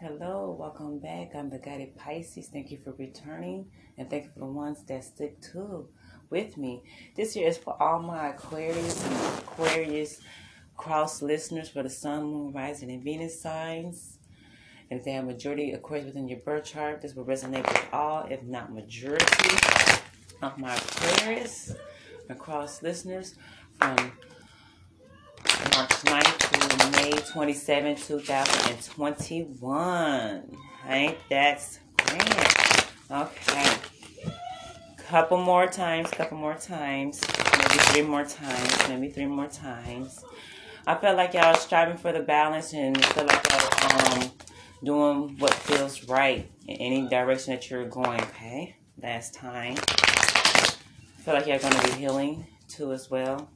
Hello, welcome back. I'm the Guided Pisces. Thank you for returning, and thank you for the ones that stick to with me. This here is for all my Aquarius and Aquarius cross listeners for the Sun, Moon, Rising, and Venus signs. And if they have majority Aquarius within your birth chart, this will resonate with all, if not majority, of my Aquarius and cross listeners from March 9th through May 27, 2021. Ain't that grand? Okay. Couple more times. Maybe three more times. I felt like y'all striving for the balance and feel like y'all doing what feels right in any direction that you're going, okay? Last time. I feel like y'all going to be healing too as well.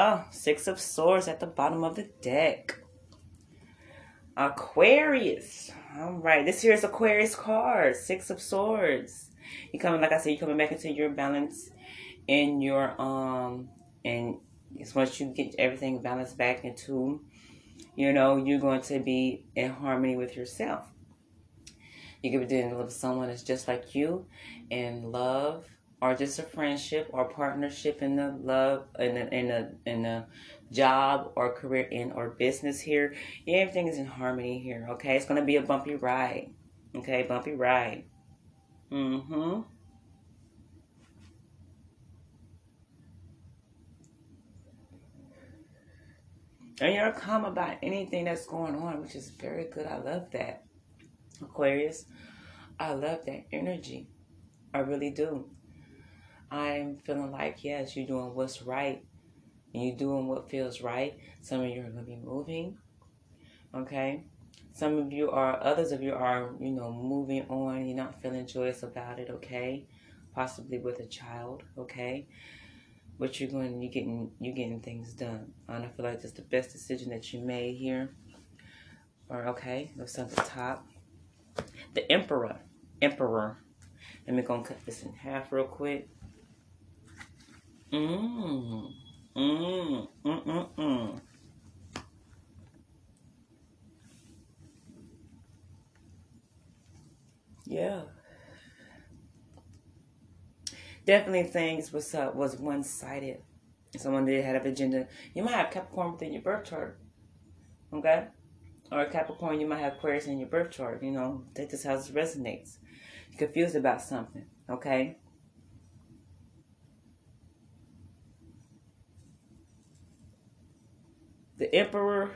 Oh, Six of Swords at the bottom of the deck. Aquarius. All right. This here is Aquarius card. Six of Swords. You coming, like I said, you're coming back into your balance in your, and once you get everything balanced back into, you know, you're going to be in harmony with yourself. You could be dealing with someone that's just like you in love, or just a friendship or partnership in the love, in the job or career in or business here. Yeah, everything is in harmony here, okay? It's going to be a bumpy ride, okay? Bumpy ride. Mm-hmm. And you're calm about anything that's going on, which is very good. I love that, Aquarius. I love that energy. I really do. I'm feeling like, yes, you're doing what's right, and you're doing what feels right. Some of you are going to be moving, okay? Others of you are, you know, moving on. You're not feeling joyous about it, okay? Possibly with a child, okay? But you're getting things done. And I feel like that's the best decision that you made here. Or, okay, what's at the top? The Emperor. Let me go and cut this in half real quick. Yeah. Definitely things was one-sided. Someone did have an agenda. You might have Capricorn within your birth chart. Okay? Or Capricorn, you might have Aquarius in your birth chart. You know, that's just how this resonates. You're confused about something. Okay? The Emperor,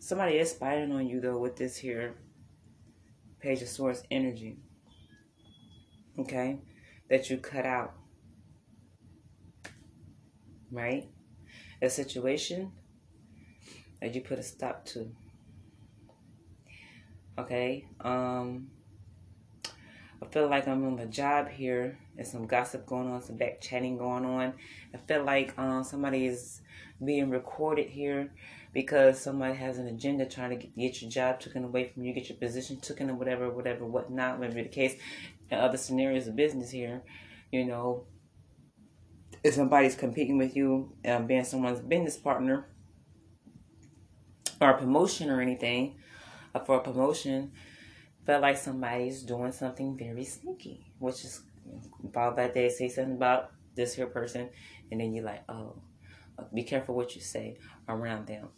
somebody is spying on you, though, with this here Page of Swords energy, okay, that you cut out, right? A situation that you put a stop to, okay? I feel like I'm on the job here. There's some gossip going on, some back chatting going on. I feel like somebody is being recorded here because somebody has an agenda trying to get your job taken away from you, get your position taken, and whatever, whatnot, whatever the case. In other scenarios of business here, you know, if somebody's competing with you, being someone's business partner or a promotion or anything, for a promotion, felt like somebody's doing something very sneaky, which is about that they say something about this here person, and then you're like, oh, be careful what you say around them,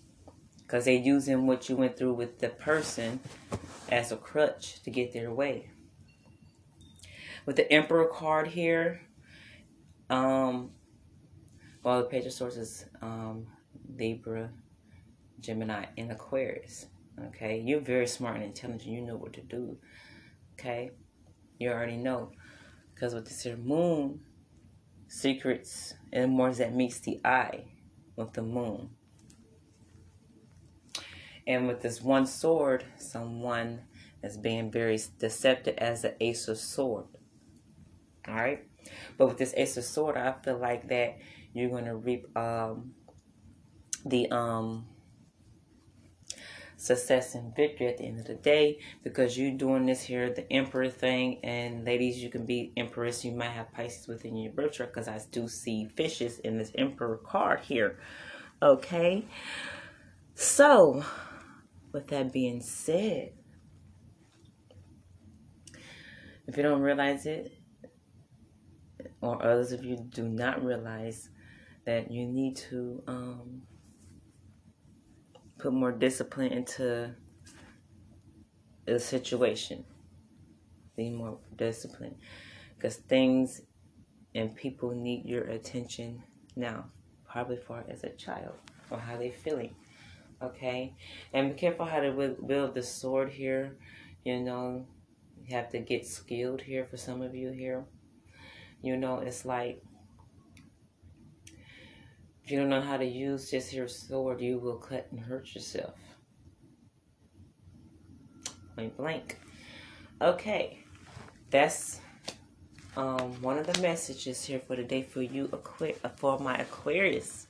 because they're using what you went through with the person as a crutch to get their way. With the Emperor card here, well, the Page of Swords is Libra, Gemini, and Aquarius. Okay, you're very smart and intelligent. You know what to do. Okay, you already know. Because with this here moon, secrets and more that meets the eye with the moon. And with this one sword, someone is being very deceptive as the Ace of Sword. All right, but with this Ace of Sword, I feel like that you're gonna reap success and victory at the end of the day, because you're doing this here, the Emperor thing. And ladies, you can be Empress. You might have Pisces within your birth chart, because I do see fishes in this Emperor card here. Okay, so With that being said, if you don't realize it, or others of you do not realize that you need to put more discipline into the situation. Be more disciplined, because things and people need your attention now, probably for as a child or how they're feeling. Okay, and be careful how to wield the sword here. You know, you have to get skilled here for some of you here. You know, it's like if you don't know how to use this here sword, you will cut and hurt yourself. Point blank. Okay, that's one of the messages here for the day for you, for my Aquarius.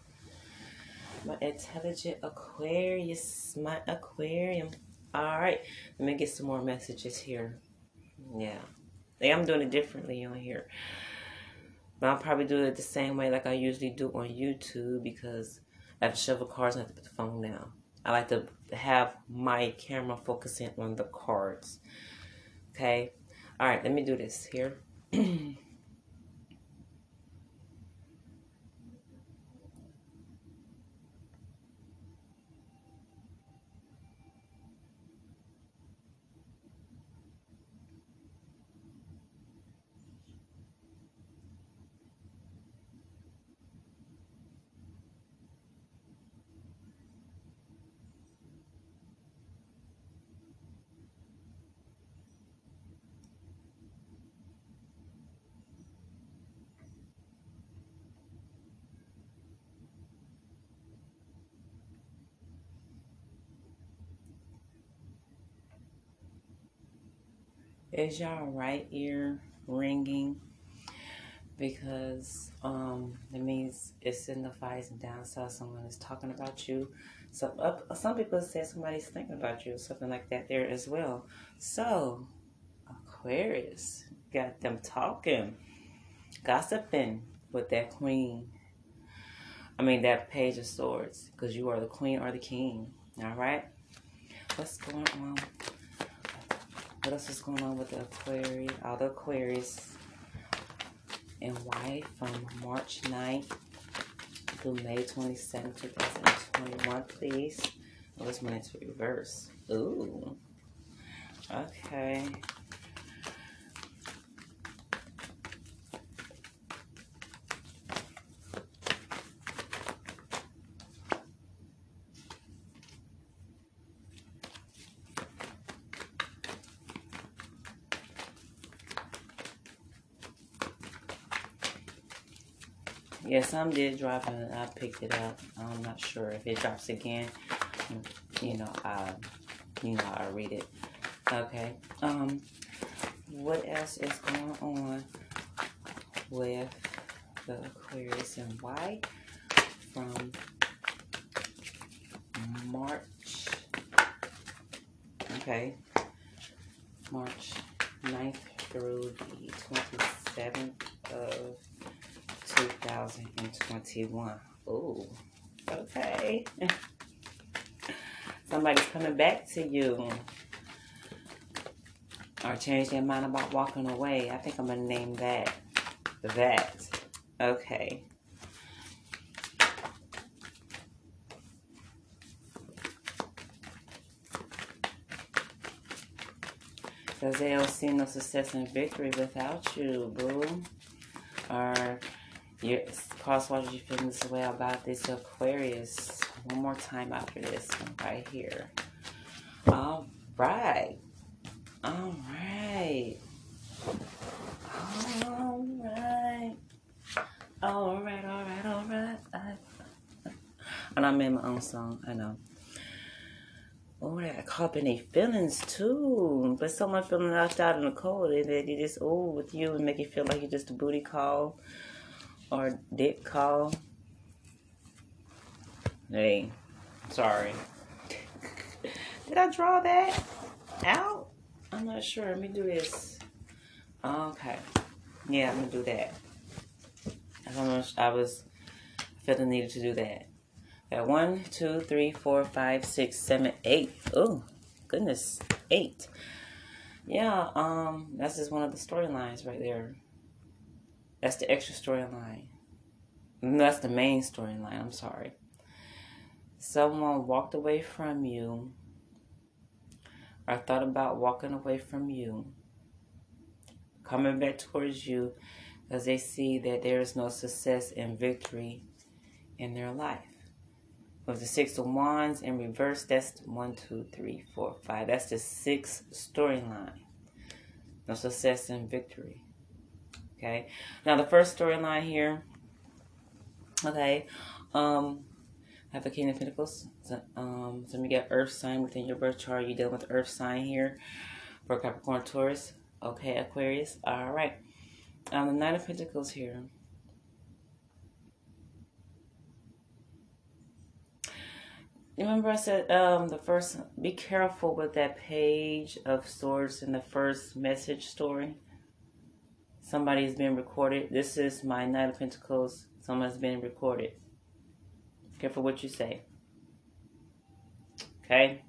My intelligent Aquarius, my aquarium. All right, let me get some more messages here. Yeah, I'm doing it differently on here, but I'll probably do it the same way like I usually do on YouTube, because I have to shuffle cards and I have to put the phone down. I like to have my camera focusing on the cards. Okay, all right, let me do this here. Is y'all right ear ringing? Because it means it signifies down south someone is talking about you. So up, some people say somebody's thinking about you, something like that there as well. So Aquarius got them talking, gossiping with that queen. I mean that page of swords, because you are the queen or the king. All right, what's going on? What else is going on with the Aquarius, all the Aquarius, and why from March 9th through May 27th, 2021, please? Oh, this one is reverse. Ooh. Okay. Yeah, some did drop and I picked it up. I'm not sure if it drops again. You know, I read it. Okay. What else is going on with the Aquarius and why from March? Okay, March 9th through the 27th of 2021. Oh, okay. Somebody's coming back to you or changed their mind about walking away. I think I'm going to name that that. Okay. Because they'll see no success and victory without you, boo. Or your cross watchers, you feeling this way about this Aquarius. One more time after this one right here. All right. All right. All right. All right. All right. All right. And I made my own song. I know. Oh, they got caught up in their feelings too. But someone feeling left out in the cold, and they just ooh with you and make you feel like you're just a booty call. Or dick call. Hey, sorry. Did I draw that out? I'm not sure. Let me do this. Okay. Yeah, I'm gonna do that. I was felt I needed to do that. Got 1, 2, 3, 4, 5, 6, 7, 8. Oh, goodness, 8. Yeah, that's just one of the storylines right there. That's the extra storyline. That's the main storyline, I'm sorry. Someone walked away from you or thought about walking away from you, coming back towards you because they see that there is no success and victory in their life. With the 6 of Wands in reverse, that's 1, 2, 3, 4, 5. That's the 6th storyline. No success and victory. Okay. Now the first storyline here. Okay. I have the King of Pentacles. So we got Earth sign within your birth chart. You're dealing with Earth sign here for Capricorn, Taurus. Okay, Aquarius. All right. The Knight of Pentacles here. Remember I said the first, be careful with that page of swords in the first message story. Somebody's been recorded. This is my Knight of Pentacles. Someone's been recorded. Careful what you say. Okay?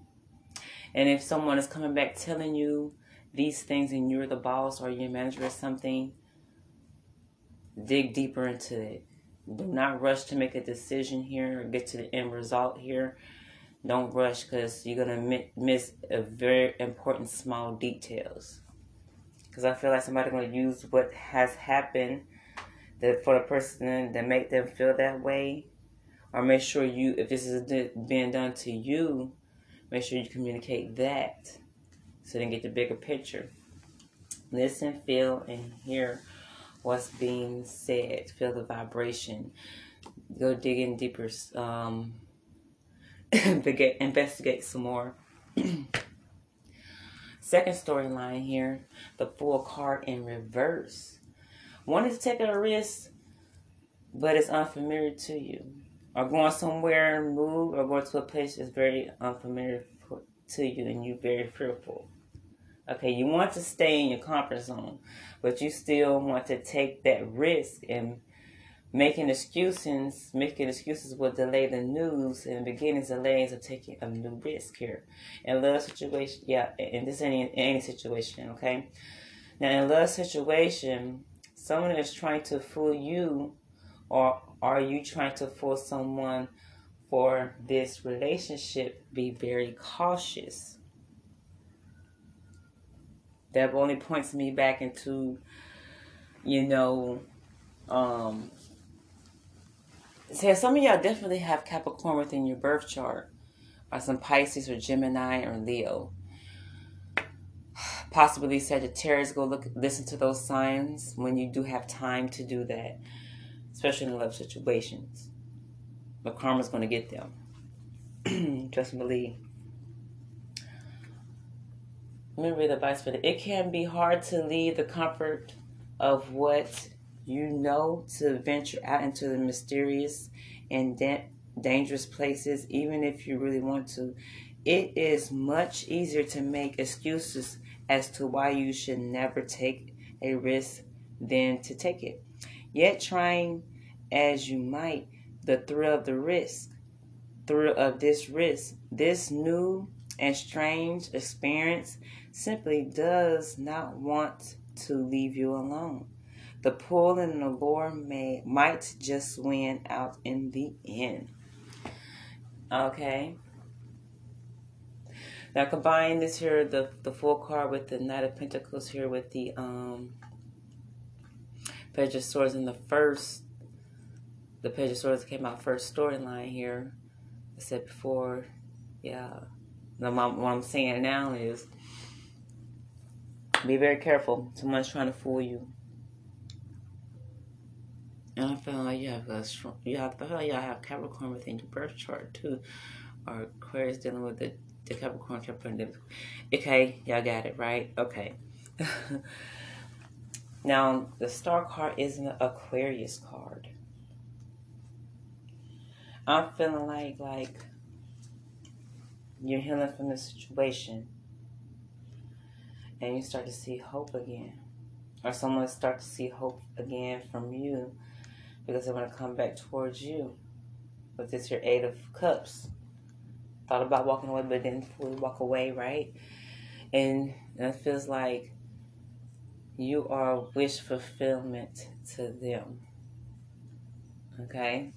And if someone is coming back telling you these things and you're the boss or your manager or something, dig deeper into it. Do not rush to make a decision here or get to the end result here. Don't rush because you're going to miss a very important small details. Because I feel like somebody's going to use what has happened for the person to make them feel that way. Or make sure you, if this is being done to you, make sure you communicate that. So then get the bigger picture. Listen, feel, and hear what's being said. Feel the vibration. Go dig in deeper. Investigate some more. Second storyline here. The Fool card in reverse. Wanted to take a risk, but it's unfamiliar to you. Or going somewhere, move, or going to a place that's very unfamiliar to you and you're very fearful. Okay, you want to stay in your comfort zone, but you still want to take that risk, and making excuses will delay the news and beginnings and delays of taking a new risk here. In love situation, yeah, and this ain't any situation, okay? Now, in love situation, someone is trying to fool you, or are you trying to fool someone for this relationship? Be very cautious. That only points me back into, you know, so some of y'all definitely have Capricorn within your birth chart, or some Pisces or Gemini or Leo, possibly Sagittarius. Go listen to those signs when you do have time to do that, especially in love situations. But karma's going to get them. Just believe. Let me read the advice for that. It can be hard to leave the comfort of what you know to venture out into the mysterious and dangerous places, even if you really want to. It is much easier to make excuses as to why you should never take a risk than to take it. Yet, trying as you might, the thrill of this risk, this new and strange experience simply does not want to leave you alone. The pull and the lure might just win out in the end. Okay. Now combine this here, the Fool card with the Knight of Pentacles here with the Page of Swords in the first. The Page of Swords came out first storyline here. I said before, yeah. Now, what I'm saying now is be very careful. Someone's trying to fool you. And I feel like y'all have Capricorn within your birth chart too. Or Aquarius dealing with the Capricorn. Okay, y'all got it, right? Okay. Now, the Star card is an Aquarius card. I'm feeling like you're healing from the situation and you start to see hope again, or someone start to see hope again from you because they want to come back towards you. with this here Eight of Cups. Thought about walking away, but didn't fully walk away, right? And it feels like you are wish fulfillment to them. Okay?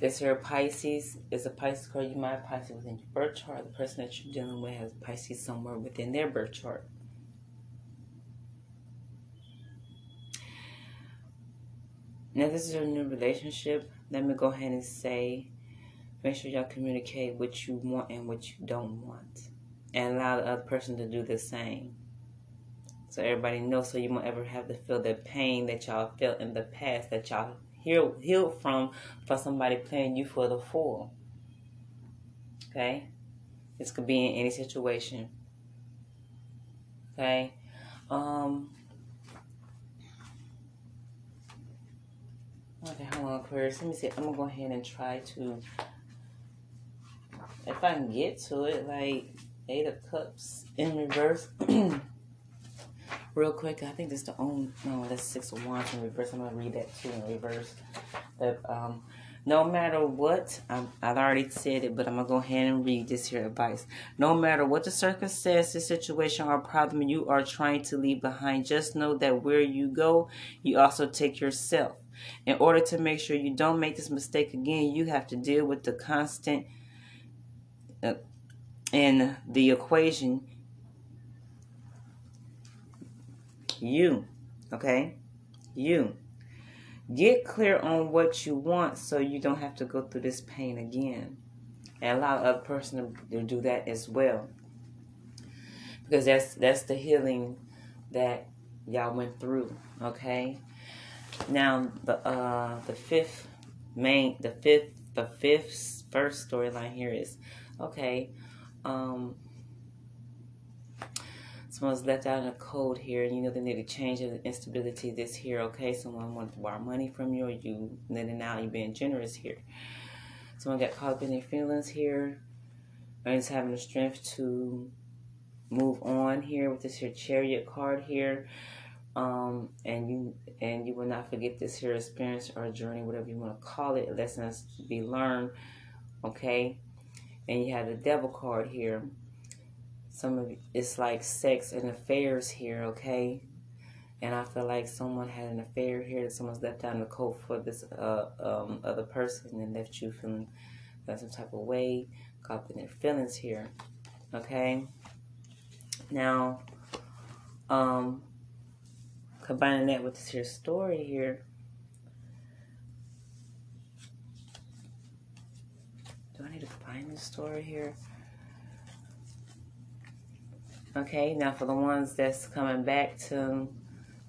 This here Pisces is a Pisces card. You might have Pisces within your birth chart. The person that you're dealing with has Pisces somewhere within their birth chart. Now, this is your new relationship. Let me go ahead and say, make sure y'all communicate what you want and what you don't want. And allow the other person to do the same. So everybody knows, so you won't ever have to feel the pain that y'all felt in the past, that y'all healed from, for somebody playing you for the fool. Okay? This could be in any situation. Okay? Okay, hold on, Aquarius. Let me see. I'm going to go ahead and try to, if I can get to it, like Eight of Cups in reverse. Real quick, I think that's the only, no, that's Six of Wands in reverse. I'm going to read that too in reverse. But, no matter what, I've already said it, but I'm going to go ahead and read this here advice. No matter what the circumstances, situation, or problem you are trying to leave behind, just know that where you go, you also take yourself. In order to make sure you don't make this mistake again, you have to deal with the constant in the equation. You, okay? You. Get clear on what you want so you don't have to go through this pain again. And allow the other person to do that as well. Because that's the healing that y'all went through, okay? Now the first storyline here is, okay, someone's left out in the cold here, and you know they need to change the instability this here, okay? Someone wanted to borrow money from you, or you letting out, you being generous here. Someone got caught up in their feelings here, and just having the strength to move on here with this here Chariot card here. And you will not forget this here experience or journey, whatever you want to call it. Lessons to be learned, okay? And you have the Devil card here. Some of it's like sex and affairs here, okay? And I feel like someone had an affair here. Someone's left out in the cold for this other person and left you feeling some type of way, caught up in their feelings here, okay? Now, combining that with this here story here. Do I need to combine this story here? Okay, now for the ones that's coming back to,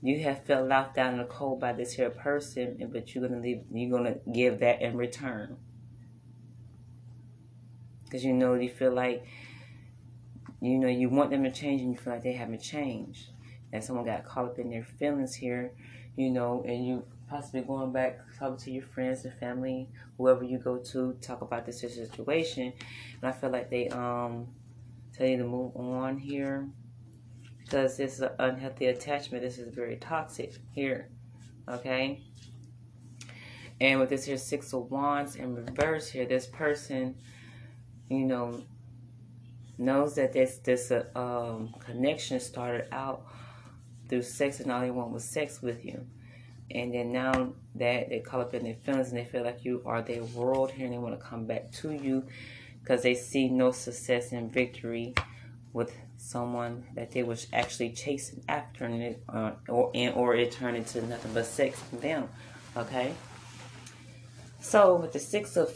you have felt locked down in the cold by this here person, but you're gonna leave. You're gonna give that in return, because you know you feel like, you know, you want them to change, and you feel like they haven't changed. And someone got caught up in their feelings here, you know, and you possibly going back, talking to your friends and family, whoever you go to, talk about this situation. And I feel like they tell you to move on here, because this is an unhealthy attachment. This is very toxic here, okay? And with this here Six of Wands in reverse here, this person, you know, knows that this connection started out through sex, and all they want was sex with you. And then now that they call up in their feelings, and they feel like you are their world here, and they want to come back to you because they see no success and victory with someone that they was actually chasing after, and it, or it turned into nothing but sex for them, okay? So with the Six of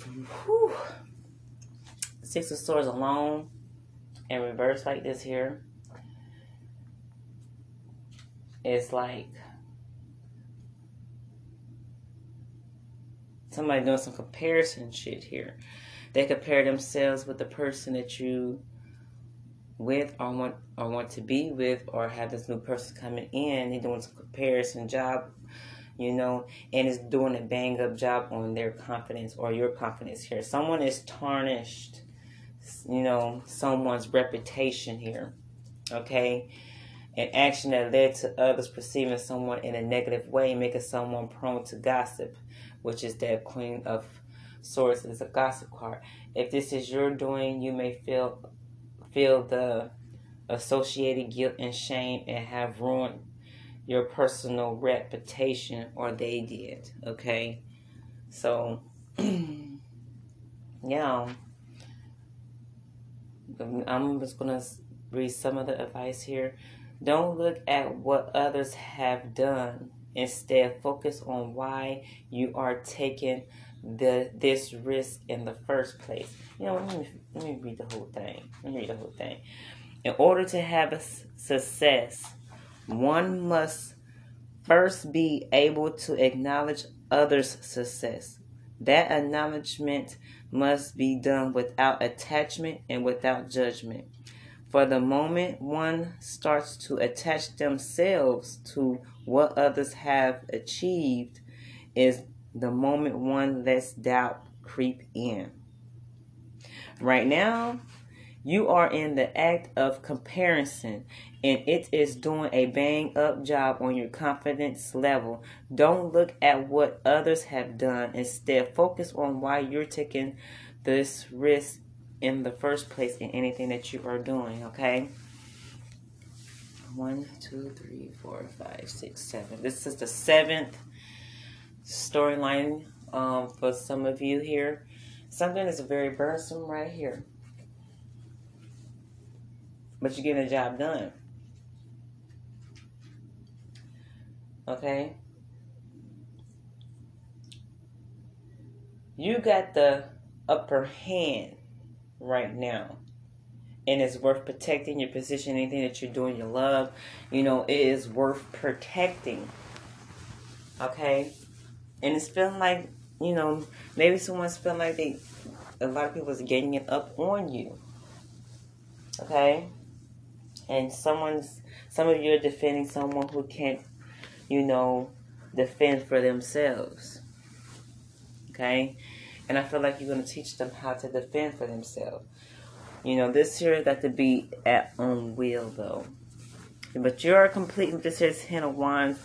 Swords alone in reverse like this here, it's like somebody doing some comparison shit here. They compare themselves with the person that you with or want to be with, or have this new person coming in. They're doing some comparison job, you know, and it's doing a bang up job on their confidence or your confidence here. Someone is tarnished, you know, someone's reputation here, okay? An action that led to others perceiving someone in a negative way, making someone prone to gossip, which is that Queen of Swords is a gossip card. If this is your doing, you may feel the associated guilt and shame and have ruined your personal reputation, or they did. Okay, so yeah, I'm just gonna read some of the advice here. Don't look at what others have done. Instead, focus on why you are taking this risk in the first place. You know, let me read the whole thing. Let me read the whole thing. In order to have a success, one must first be able to acknowledge others' success. That acknowledgement must be done without attachment and without judgment. For the moment one starts to attach themselves to what others have achieved is the moment one lets doubt creep in. Right now, you are in the act of comparison, and it is doing a bang-up job on your confidence level. Don't look at what others have done. Instead, focus on why you're taking this risk in the first place in anything that you are doing, okay? 1, 2, 3, 4, 5, 6, 7. This is the 7th storyline for some of you here. Something is very burdensome right here, but you're getting the job done. Okay? You got the upper hand right now, and it's worth protecting your position. Anything that you're doing, your love, you know, it is worth protecting. Okay? And it's feeling like, you know, maybe someone's feeling like a lot of people's getting it up on you. Okay? And some of you are defending someone who can't, you know, defend for themselves. Okay? And I feel like you're going to teach them how to defend for themselves. You know, this here got to be at own will, though. But you're completely, this here's Ten of Wands.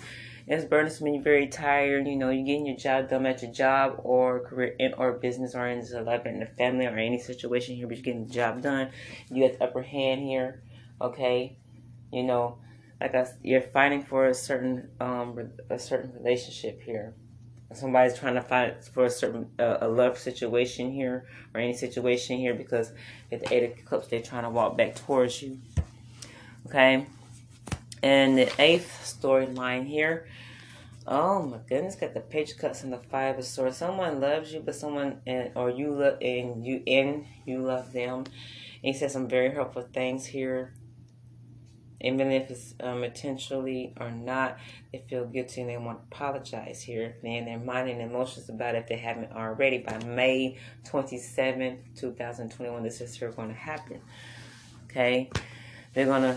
It's burdensome, you're very tired. You know, you're getting your job done at your job or career in or business or in your life or in the family or any situation here, but you're getting the job done. You got the upper hand here, okay? You know, like you're fighting for a certain relationship here. Somebody's trying to fight for a love situation here or any situation here, because at the 8 of Cups, they're trying to walk back towards you, okay? And the 8th storyline here, oh my goodness, got the Page of Cups and the Five of Swords. Someone loves you, but someone you love them. And he said some very hurtful things here. Even if it's intentionally or not, they feel guilty and they want to apologize here. They're in their mind and emotions about it if they haven't already. By May 27th, 2021, this is sure going to happen. Okay? They're going to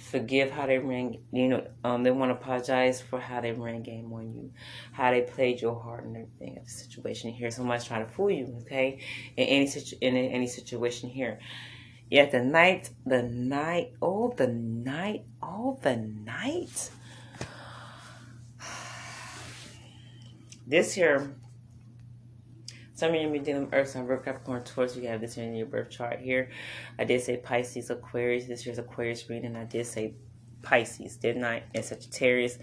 forgive how they ran, you know, they want to apologize for how they ran game on you, how they played your heart and everything of the situation here. Somebody's trying to fool you, okay? In any situation here. Yeah, the night. This here, some of you may be dealing with Earth, Sun, Virgo, Capricorn, Taurus. You have this here in your birth chart here. I did say Pisces, Aquarius. This year's Aquarius reading. I did say Pisces, didn't I? And Sagittarius.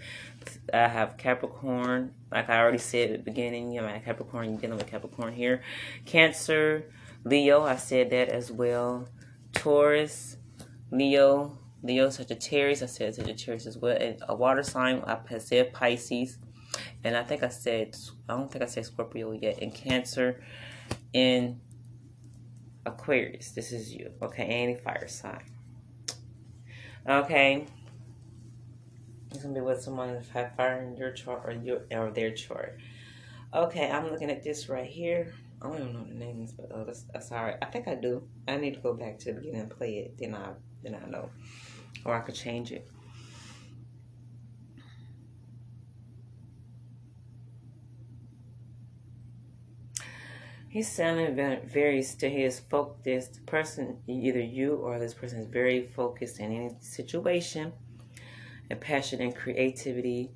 I have Capricorn. Like I already said at the beginning, you know, my Capricorn, you're dealing with Capricorn here. Cancer, Leo. I said that as well. Taurus, Leo, Sagittarius. I said Sagittarius as well. And a water sign, I said Pisces. And I think I don't think I said Scorpio yet. And Cancer, and Aquarius. This is you. Okay, any fire sign. Okay. It's going to be with someone that has fire in your chart or their chart. Okay, I'm looking at this right here. I don't know the names, but sorry. I think I do. I need to go back to the beginning and play it. Then I know, or I could change it. He's sounding very still. He is focused. The person, either you or this person, is very focused in any situation, and passion and creativity.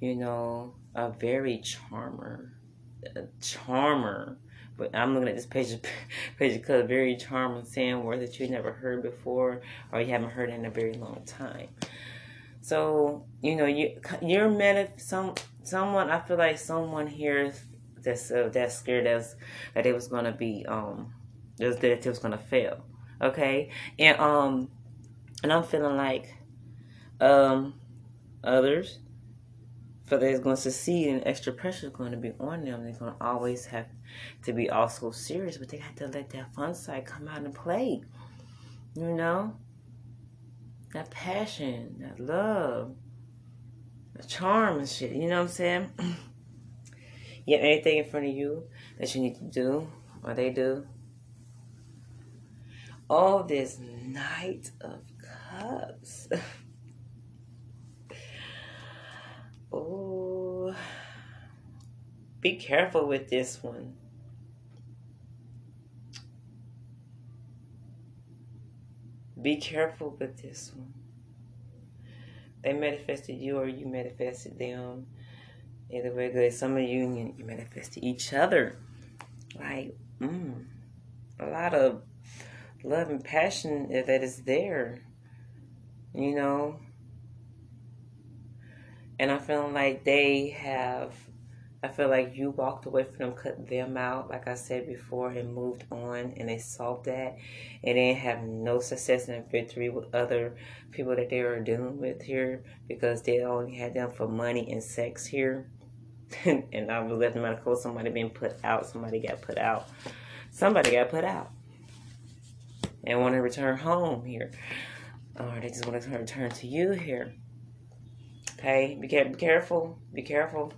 You know, a very charmer. But I'm looking at this page because very charming, saying words that you never heard before or you haven't heard in a very long time. So, you know, you're someone, I feel like someone here that's scared that it was going to be, that it was going to fail. Okay. And I'm feeling like, others feel that it's going to succeed and extra pressure is going to be on them. They're going to always have to be also serious, but they have to let that fun side come out and play, you know? That passion, that love, that charm and shit, you know what I'm saying? You have anything in front of you that you need to do, or they do. All this Knight of Cups. Oh, be careful with this one. Be careful with this one. They manifested you or you manifested them. Either way, good. Some of you, you manifested each other. Like, a lot of love and passion that is there, you know? And I'm feeling like I feel like you walked away from them, cut them out, like I said before, and moved on, and they solved that, and they have no success and victory with other people that they were dealing with here, because they only had them for money and sex here. And I was left them out of cold. Somebody being put out. Somebody got put out. Somebody got put out. And want to return home here. Or they just want to return to you here. Okay? Be careful. Be careful.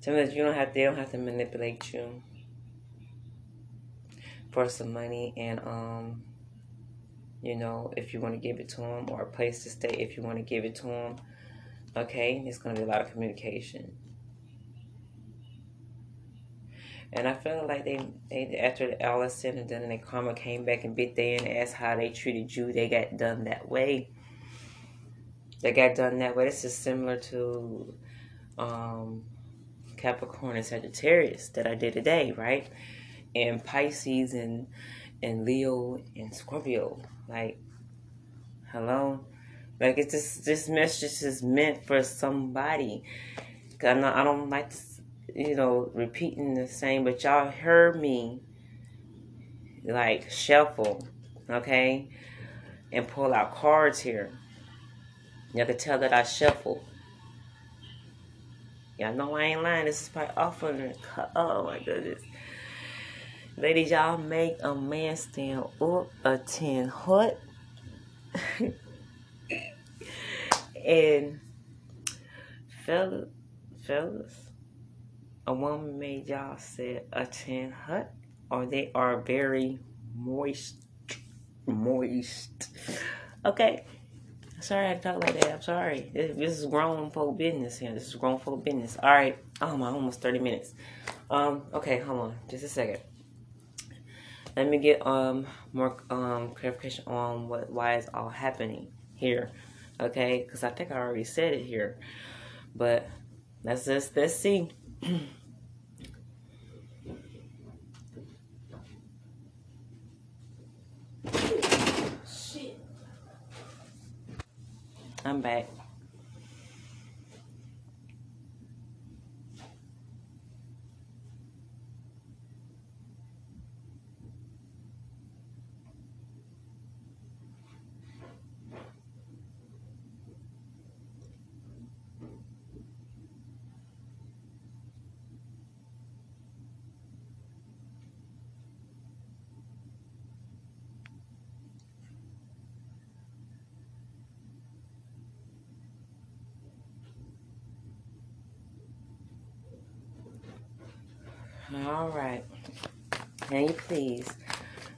Sometimes they don't have to manipulate you for some money, and you know, if you want to give it to them, or a place to stay if you want to give it to them. Okay, there's going to be a lot of communication, and I feel like they after all is said and done, and they karma came back and bit their ass how they treated you. They got done that way. This is similar to Capricorn and Sagittarius that I did today, right? And Pisces and Leo and Scorpio. Like, hello? Like, it's just, this message is meant for somebody. I don't like, you know, repeating the same, but y'all heard me, like, shuffle, okay? And pull out cards here. Y'all could tell that I shuffle. Y'all know I ain't lying. This is probably off on the cut. Oh my goodness. Ladies, y'all make a man stand up a 10 hut. And fellas, a woman made y'all say a 10 hut, or they are very moist. Okay. Sorry I had to talk like that. I'm sorry. This is grown folk business here. This is grown folk business. All right. Oh my, almost 30 minutes. Okay, hold on. Just a second. Let me get more clarification on why it's all happening here. Okay, because I think I already said it here, but let's see. I'm back. All right. Can you please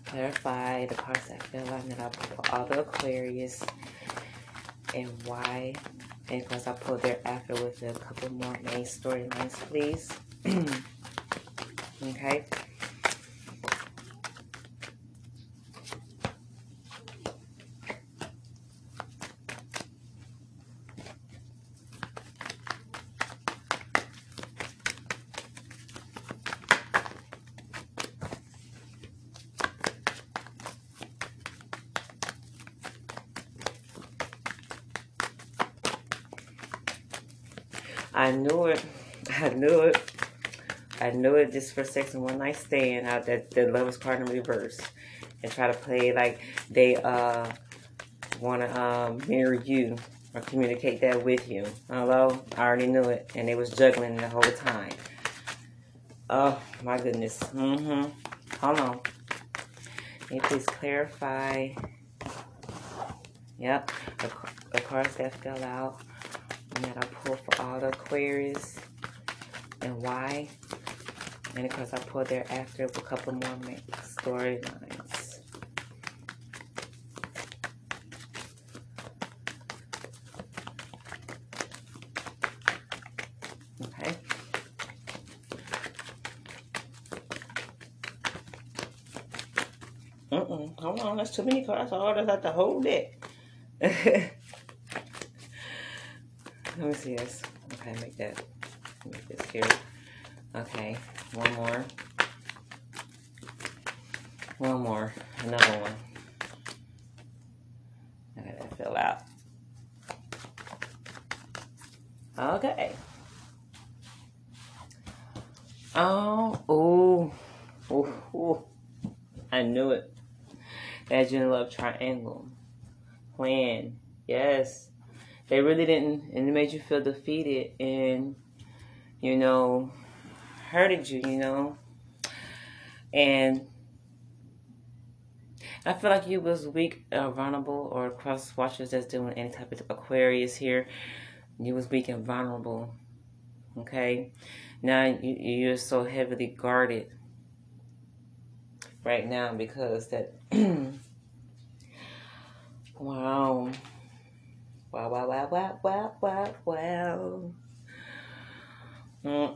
clarify the parts that fell out that I pulled all the Aquarius and why? And because I pulled thereafter with a couple more main storylines, please. Okay. I knew it. I knew it. I knew it just for sex and one night stand. That the Lover's card in reverse, and try to play like they want to marry you or communicate that with you. Hello, I already knew it, and they was juggling the whole time. Oh my goodness. Hold on. Can you please clarify? Yep, the cards that fell out. And that I pulled for all the Aquarius. And why? And of course I pulled thereafter with a couple more storylines. Okay. Hold on, that's too many cards. Oh, that's not the whole deck. Let me see this. Okay, make this here. Okay, one more. One more. Another one. I gotta fill out. Okay. Oh, ooh. Ooh, ooh. I knew it. That June love triangle. Plan. Yes. They really didn't, and it made you feel defeated and, you know, hurted you, you know. And I feel like you was weak, vulnerable, or cross watchers that's doing any type of Aquarius here. You was weak and vulnerable, okay? Now you're so heavily guarded right now because that, wow. Wow, wow, wow, wow, wow, wow,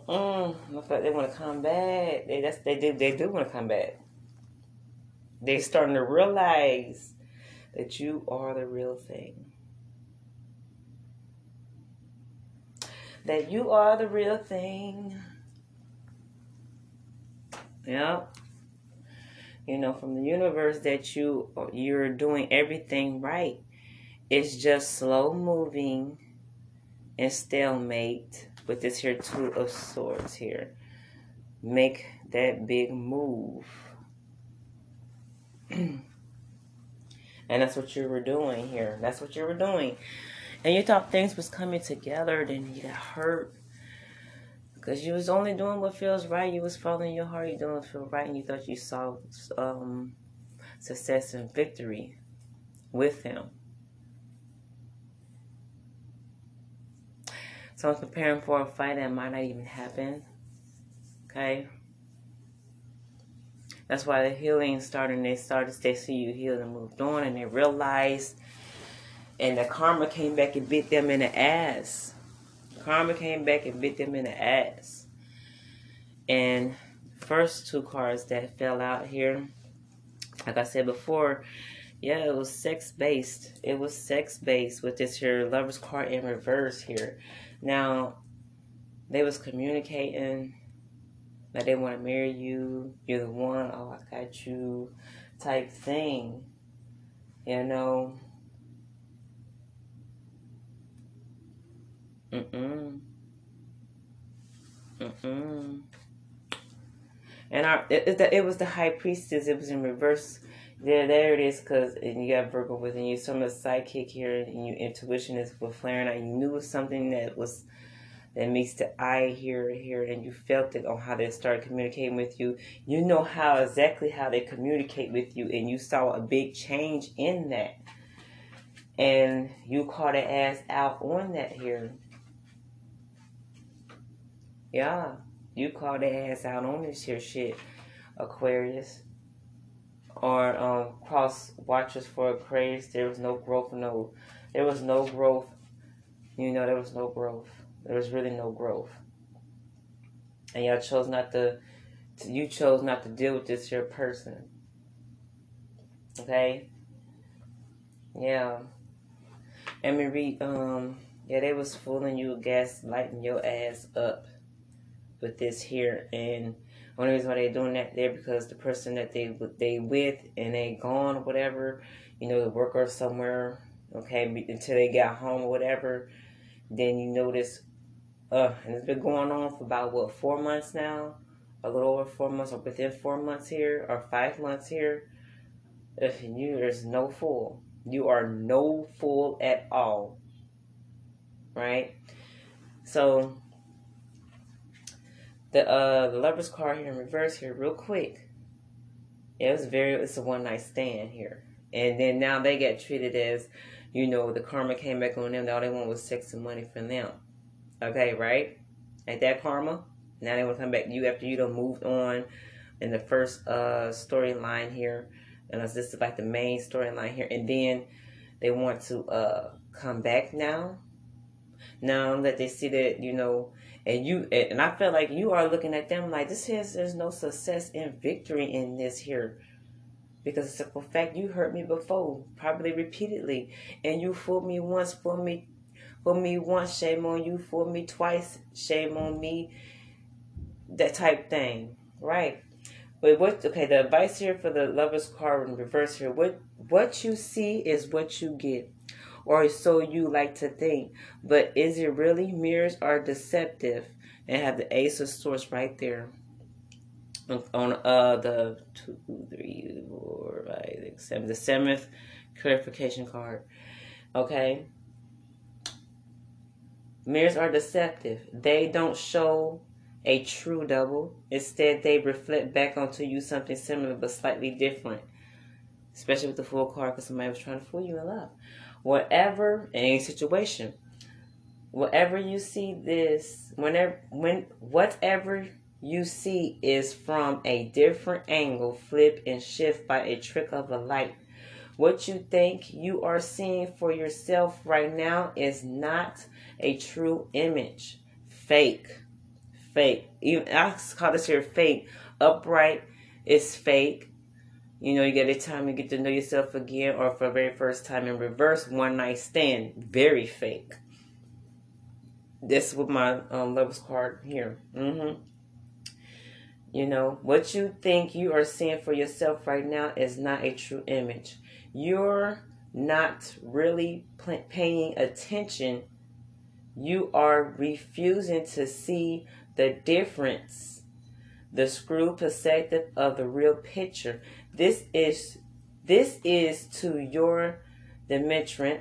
wow. I thought they want to come back. They do want to come back. They're starting to realize that you are the real thing. That you are the real thing. Yeah. You know, from the universe that you're doing everything right. It's just slow moving and stalemate with this here Two of Swords here. Make that big move. And that's what you were doing here. That's what you were doing. And you thought things was coming together, then you got hurt. Because you was only doing what feels right. You was following your heart. You doing what feels right. And you thought you saw success and victory with him. So I'm preparing for a fight that might not even happen. Okay? That's why the healing started, and they see you healed and moved on, and they realized, and the karma came back and bit them in the ass. Karma came back and bit them in the ass. And first two cards that fell out here, like I said before, yeah, it was sex-based. It was sex-based with this here Lover's card in reverse here. Now, they was communicating that they want to marry you. You're the one. Oh, I got you type thing. You know? And it was the High Priestess. It was in reverse. Yeah, there it is, because you got Virgo within you. Some of the sidekick here, and your intuition is flaring out. You knew something that was, that meets the eye here, and you felt it on how they started communicating with you. You know how exactly how they communicate with you, and you saw a big change in that. And you caught an ass out on that here. Yeah, you caught an ass out on this here shit, Aquarius. Or cross watchers for Aquarius, there was no growth. You know, there was no growth. There was really no growth. And y'all chose not to, you chose not to deal with this here person. Okay? Yeah. And we read, yeah, they was fooling you, gaslighting your ass up with this here, and only reason why they're doing that there because the person that they with and they gone or whatever, you know, the worker somewhere, okay, until they got home or whatever, then you notice and it's been going on for about, what, 4 months now? A little over 4 months, or within 4 months here, or 5 months here. There's no fool. You are no fool at all. Right? So, the Lover's card here in reverse here, real quick. It was it's a one-night stand here. And then now they get treated as, you know, the karma came back on them. All they want was sex and money from them. Okay, right? Ain't that karma? Now they want to come back to you after you done moved on in the first storyline here. And this is like the main storyline here. And then they want to come back now. Now that they see that, you know, and I feel like you are looking at them like there's no success and victory in this here. Because it's a simple fact, you hurt me before, probably repeatedly. And you fooled me once, fooled me once, shame on you, fooled me twice, shame on me. That type thing. Right. But the advice here for the Lover's card in reverse here, what you see is what you get. Or so you like to think. But is it really? Mirrors are deceptive. And have the Ace of Swords right there. On the 2, 3, 4, 5, 6, 7, the 7th clarification card. Okay. Mirrors are deceptive. They don't show a true double. Instead, they reflect back onto you something similar but slightly different. Especially with the full card, because somebody was trying to fool you in love. In any situation, whatever you see is from a different angle, flip and shift by a trick of the light. What you think you are seeing for yourself right now is not a true image. Fake. Even I call this here fake. Upright is fake. You know, you get a time you get to know yourself again, or for the very first time in reverse, one night stand. Very fake. This is with my Lover's card here. You know, what you think you are seeing for yourself right now is not a true image. You're not really paying attention. You are refusing to see the difference. The screw perspective of the real picture. This is to your detriment.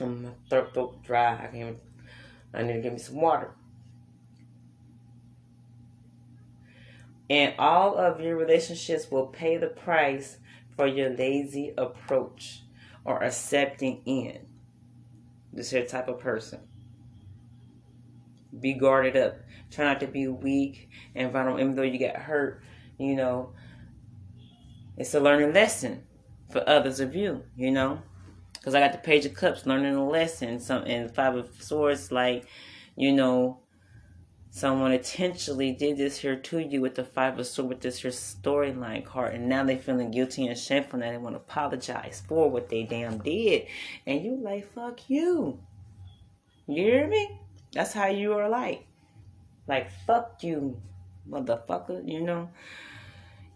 My throat dry. I need to give me some water. And all of your relationships will pay the price for your lazy approach or accepting in. This here type of person. Be guarded up. Try not to be weak and vulnerable, even though you got hurt. You know, it's a learning lesson for others of you. You know, because I got the Page of Cups, learning a lesson. And the Five of Swords, like, you know, someone intentionally did this here to you with the Five of Swords, with this here storyline card, and now they feeling guilty and shameful. Now they want to apologize for what they damn did, and you like, fuck you. You hear me? That's how you are like, fuck you, motherfucker, you know?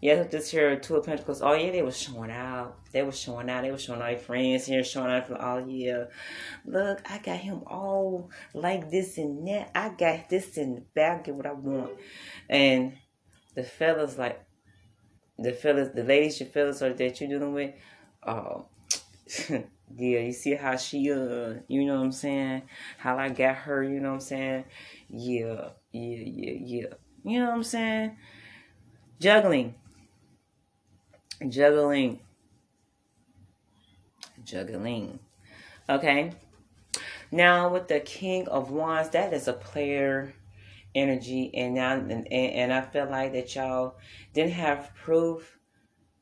Yeah, this here, Two of Pentacles, oh yeah, they were showing out their friends here, showing out, oh yeah, look, I got him all like this and that, I got this in the back, get what I want. And the ladies, your fellas are that you're dealing with, oh, yeah, you see how she, you know what I'm saying? How I got her, you know what I'm saying? Yeah. You know what I'm saying? Juggling. Okay. Now with the King of Wands, that is a player energy, and now and I feel like that y'all didn't have proof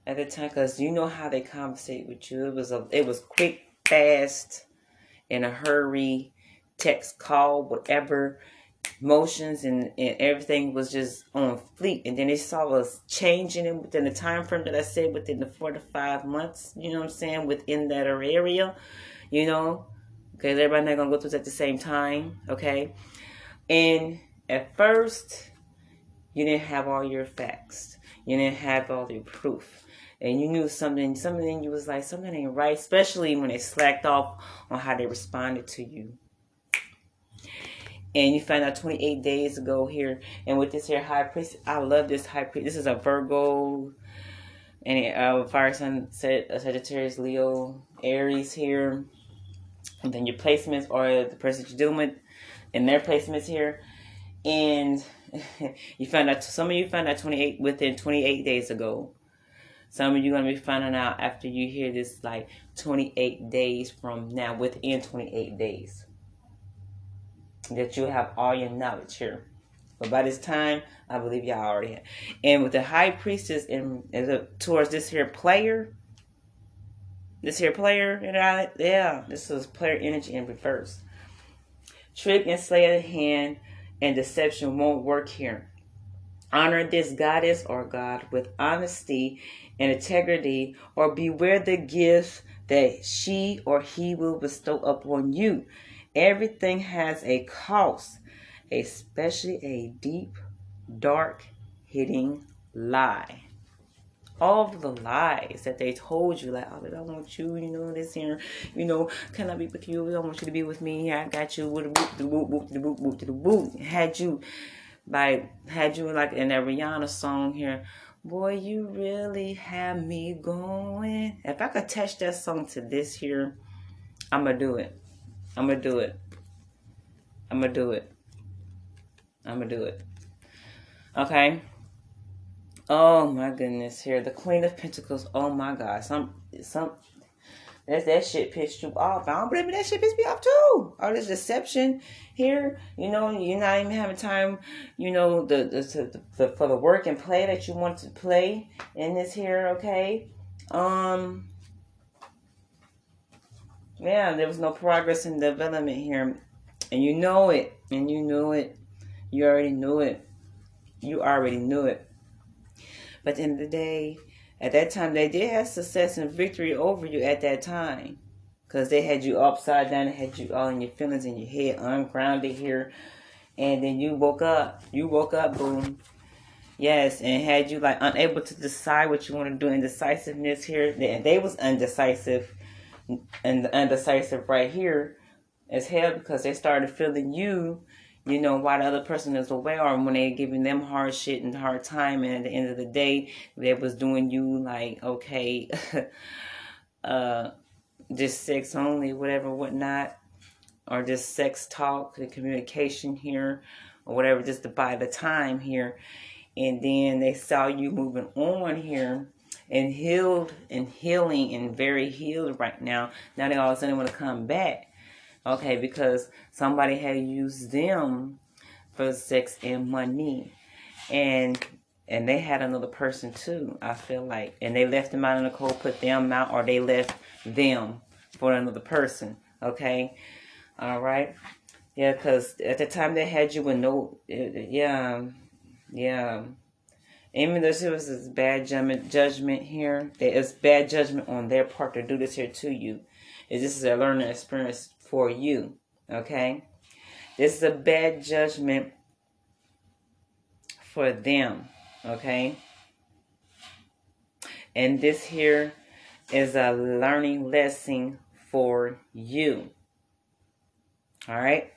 at the time, because you know how they conversate with you. It was quick, fast, in a hurry, text, call, whatever, motions, and everything was just on fleek. And then they saw us changing it within the time frame that I said, within the 4 to 5 months, you know what I'm saying, within that area, you know, because everybody's not going to go through this at the same time, okay? And at first, you didn't have all your facts. You didn't have all your proof. And you knew something you was like, something ain't right, especially when they slacked off on how they responded to you. And you find out 28 days ago here. And with this here high priest, I love this high priest. This is a Virgo and a fire sign, Sagittarius, Leo, Aries here. And then your placements are the person that you're dealing with and their placements here. And you found out, some of you found out within 28 days ago. Some of you are going to be finding out after you hear this, like 28 days from now, within 28 days. That you have all your knowledge here. But by this time, I believe y'all already have. And with the high priestess and towards this here player. This here player, you know, yeah, this is player energy in reverse. Trick and sleight of hand and deception won't work here. Honor this goddess or god with honesty and integrity, or beware the gifts that she or he will bestow upon you. Everything has a cost, especially a deep, dark, hitting lie. All of the lies that they told you, like, oh, I don't want you, you know, this here, you know, can I be with you? I don't want you to be with me. I got you with the boop, boop, the boop, boop, the boop. Had you like in that Rihanna song here, boy, you really had me going. If I could attach that song to this here, I'm gonna do it. Okay. Oh my goodness! Here, the Queen of Pentacles. Oh my God! That shit pissed you off. I don't blame you. That shit pissed me off too. All this deception here. You know, you're not even having time. You know, for the work and play that you want to play in this here. Okay. Yeah, there was no progress in development here, and you know it. And you knew it. You already knew it. But at the end of the day, at that time, they did have success and victory over you at that time. Because they had you upside down. They had you all in your feelings and your head ungrounded here. And then you woke up. Boom. Yes, and had you like unable to decide what you want to do. Indecisiveness here. They was undecisive. And undecisive right here as hell. Because they started feeling you. You know, why the other person is away, or when they're giving them hard shit and hard time, and at the end of the day, they was doing you like, okay, just sex only, whatever, whatnot, or just sex talk, the communication here, or whatever, just to buy the time here. And then they saw you moving on here and healed and healing and very healed right now. Now they all of a sudden want to come back. Okay, because somebody had used them for sex and money. And they had another person too, I feel like. And they left them out in the cold, put them out, or they left them for another person. Okay? All right? Yeah, because at the time they had you with no... Yeah. Even though it was this bad judgment here, there is bad judgment on their part to do this here to you. This is a learning experience for you, okay? This is a bad judgment for them, okay? And this here is a learning lesson for you, all right?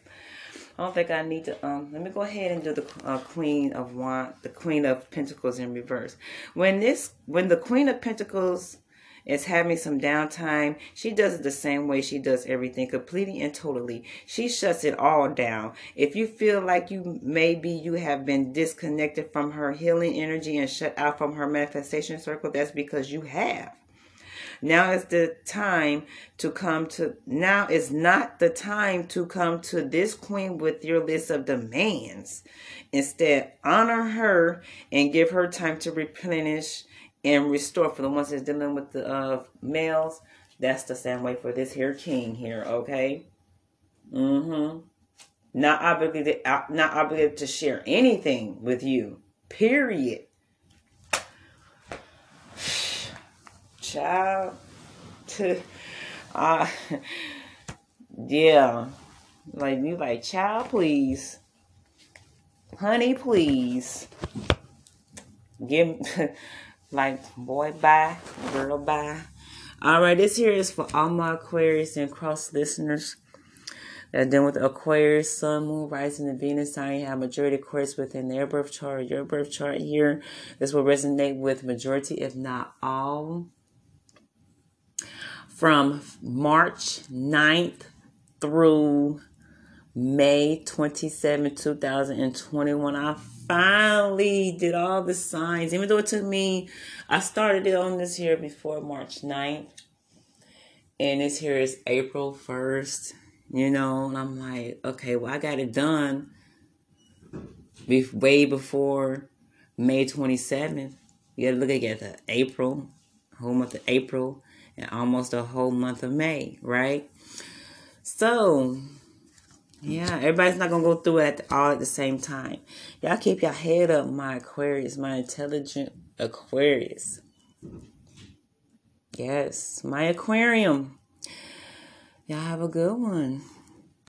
I don't think I need to, let me go ahead and do the the Queen of Pentacles in reverse. When the Queen of Pentacles is having some downtime, she does it the same way she does everything, completely and totally. She shuts it all down. If you feel like you have been disconnected from her healing energy and shut out from her manifestation circle, that's because you have. Now is not the time to come to this queen with your list of demands. Instead, honor her and give her time to replenish and restore. For the ones that's dealing with the males, that's the same way for this here king here, okay? Not obligated to share anything with you, period. Child. Yeah. Like, you like, child, please. Honey, please. Give... Like, boy, bye. Girl, bye. All right, this here is for all my Aquarius and Cross listeners. And then with Aquarius, Sun, Moon, Rising, and Venus sign, you have majority Aquarius within their birth chart or your birth chart here. This will resonate with majority, if not all. From March 9th through May 27, 2021, I finally did all the signs. Even though it took me, I started it on this here before March 9th. And this here is April 1st. You know, and I'm like, okay, well, I got it done way before May 27th. You got to look at the April, whole month of April, and almost a whole month of May, right? So, yeah, everybody's not going to go through it all at the same time. Y'all keep your head up, my Aquarius, my intelligent Aquarius. Yes, my aquarium. Y'all have a good one.